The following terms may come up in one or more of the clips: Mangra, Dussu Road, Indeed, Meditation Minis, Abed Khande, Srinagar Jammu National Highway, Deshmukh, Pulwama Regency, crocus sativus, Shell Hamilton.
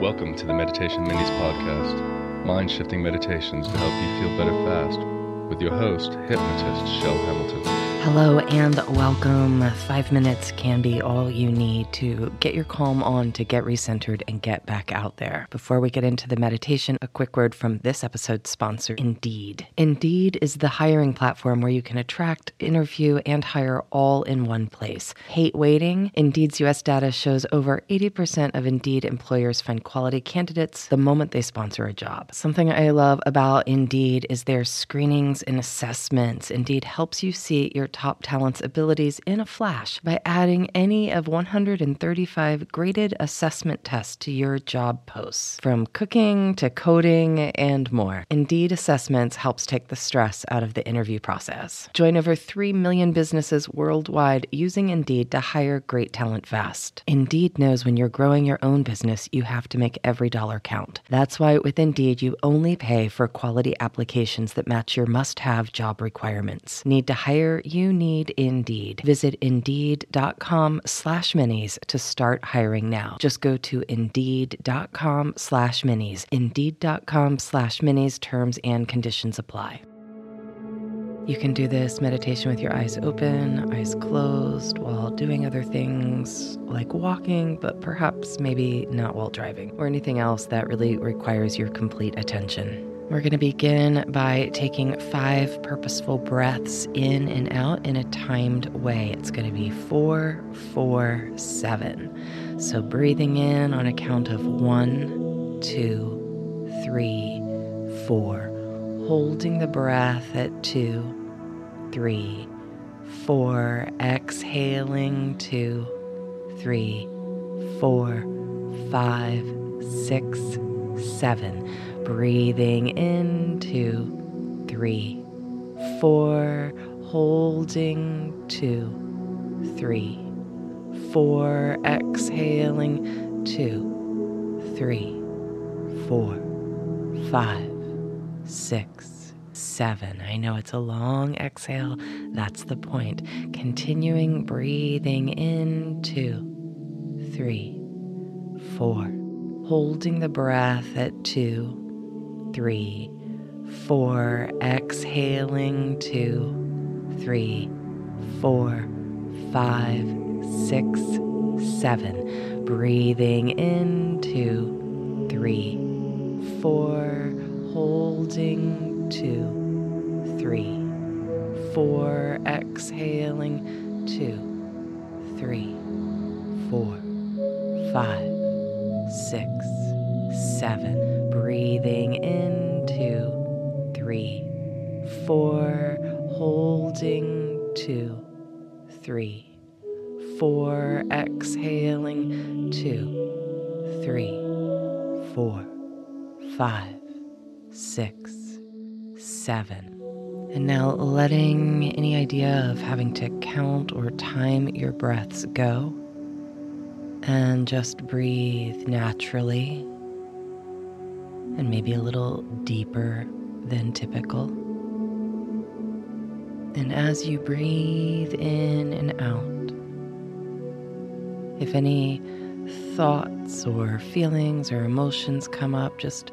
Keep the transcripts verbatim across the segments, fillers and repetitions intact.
Welcome to the Meditation Minis podcast, mind-shifting meditations to help you feel better fast, with your host, hypnotist Shell Hamilton. Hello and welcome. Five minutes can be all you need to get your calm on, to get recentered, and get back out there. Before we get into the meditation, a quick word from this episode's sponsor, Indeed. Indeed is the hiring platform where you can attract, interview, and hire all in one place. Hate waiting? Indeed's U S data shows over eighty percent of Indeed employers find quality candidates the moment they sponsor a job. Something I love about Indeed is their screenings and assessments. Indeed helps you see your top talents' abilities in a flash by adding any of one hundred thirty-five graded assessment tests to your job posts, from cooking to coding and more. Indeed Assessments helps take the stress out of the interview process. Join over three million businesses worldwide using Indeed to hire great talent fast. Indeed knows when you're growing your own business, you have to make every dollar count. That's why with Indeed, you only pay for quality applications that match your must-have job requirements. Need to hire? You You need Indeed. Visit Indeed.com slash minis to start hiring now. Just go to Indeed.com slash minis. Indeed.com slash minis. Terms and conditions apply. You can do this meditation with your eyes open, eyes closed, while doing other things like walking, but perhaps maybe not while driving, or anything else that really requires your complete attention. We're going to begin by taking five purposeful breaths in and out in a timed way. It's going to be four, four, seven. So breathing in on a count of one, two, three, four. Holding the breath at two, three, four. Exhaling two, three, four, five, six, seven. Breathing in, two, three, four, holding, two, three, four, exhaling, two, three, four, five, six, seven. I know it's a long exhale, that's the point. Continuing breathing in, two, three, four, holding the breath at two, three, four, exhaling, two, three, four, five, six, seven. Breathing in, two, three, four, holding, two, three, four, exhaling, two, three, four, five, six, seven. Breathing in, two, three, four, holding, two, three, four, exhaling, two, three, four, five, six, seven. And now letting any idea of having to count or time your breaths go, and just breathe naturally. And maybe a little deeper than typical. And as you breathe in and out, if any thoughts or feelings or emotions come up, just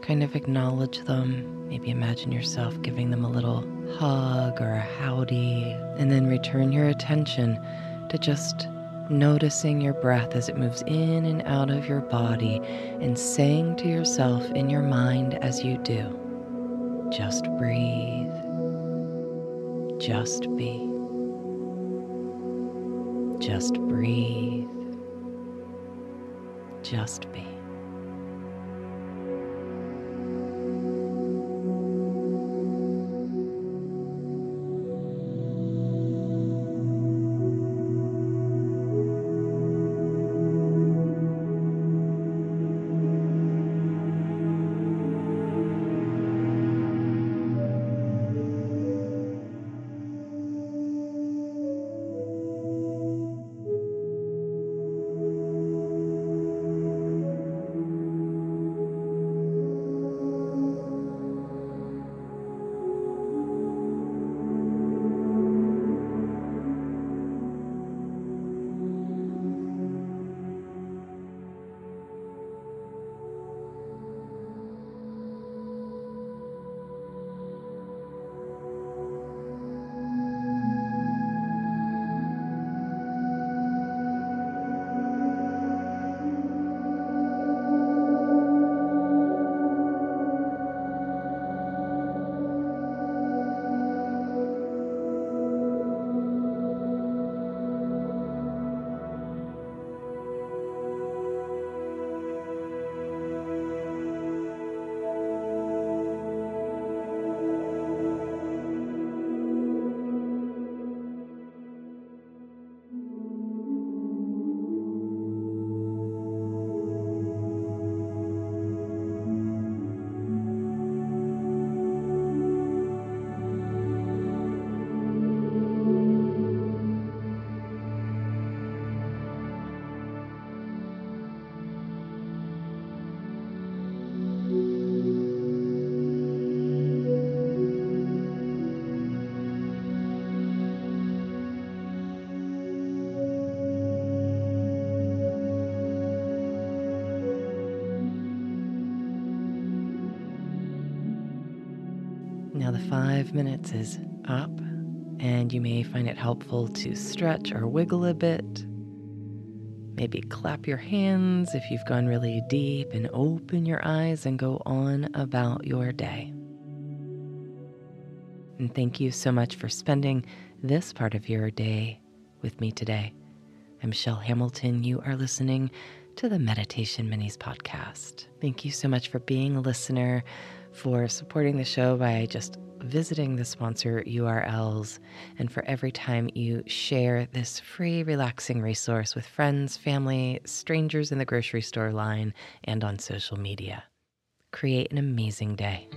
kind of acknowledge them. Maybe imagine yourself giving them a little hug or a howdy, and then return your attention to just noticing your breath as it moves in and out of your body, and saying to yourself in your mind as you do, just breathe, just be, just breathe, just be. Now the five minutes is up, and you may find it helpful to stretch or wiggle a bit. Maybe clap your hands if you've gone really deep, and open your eyes and go on about your day. And thank you so much for spending this part of your day with me today. I'm Shell Hamilton. You are listening to the Meditation Minis podcast. Thank you so much for being a listener, for supporting the show by just visiting the sponsor U R Ls, and for every time you share this free, relaxing resource with friends, family, strangers in the grocery store line, and on social media. Create an amazing day.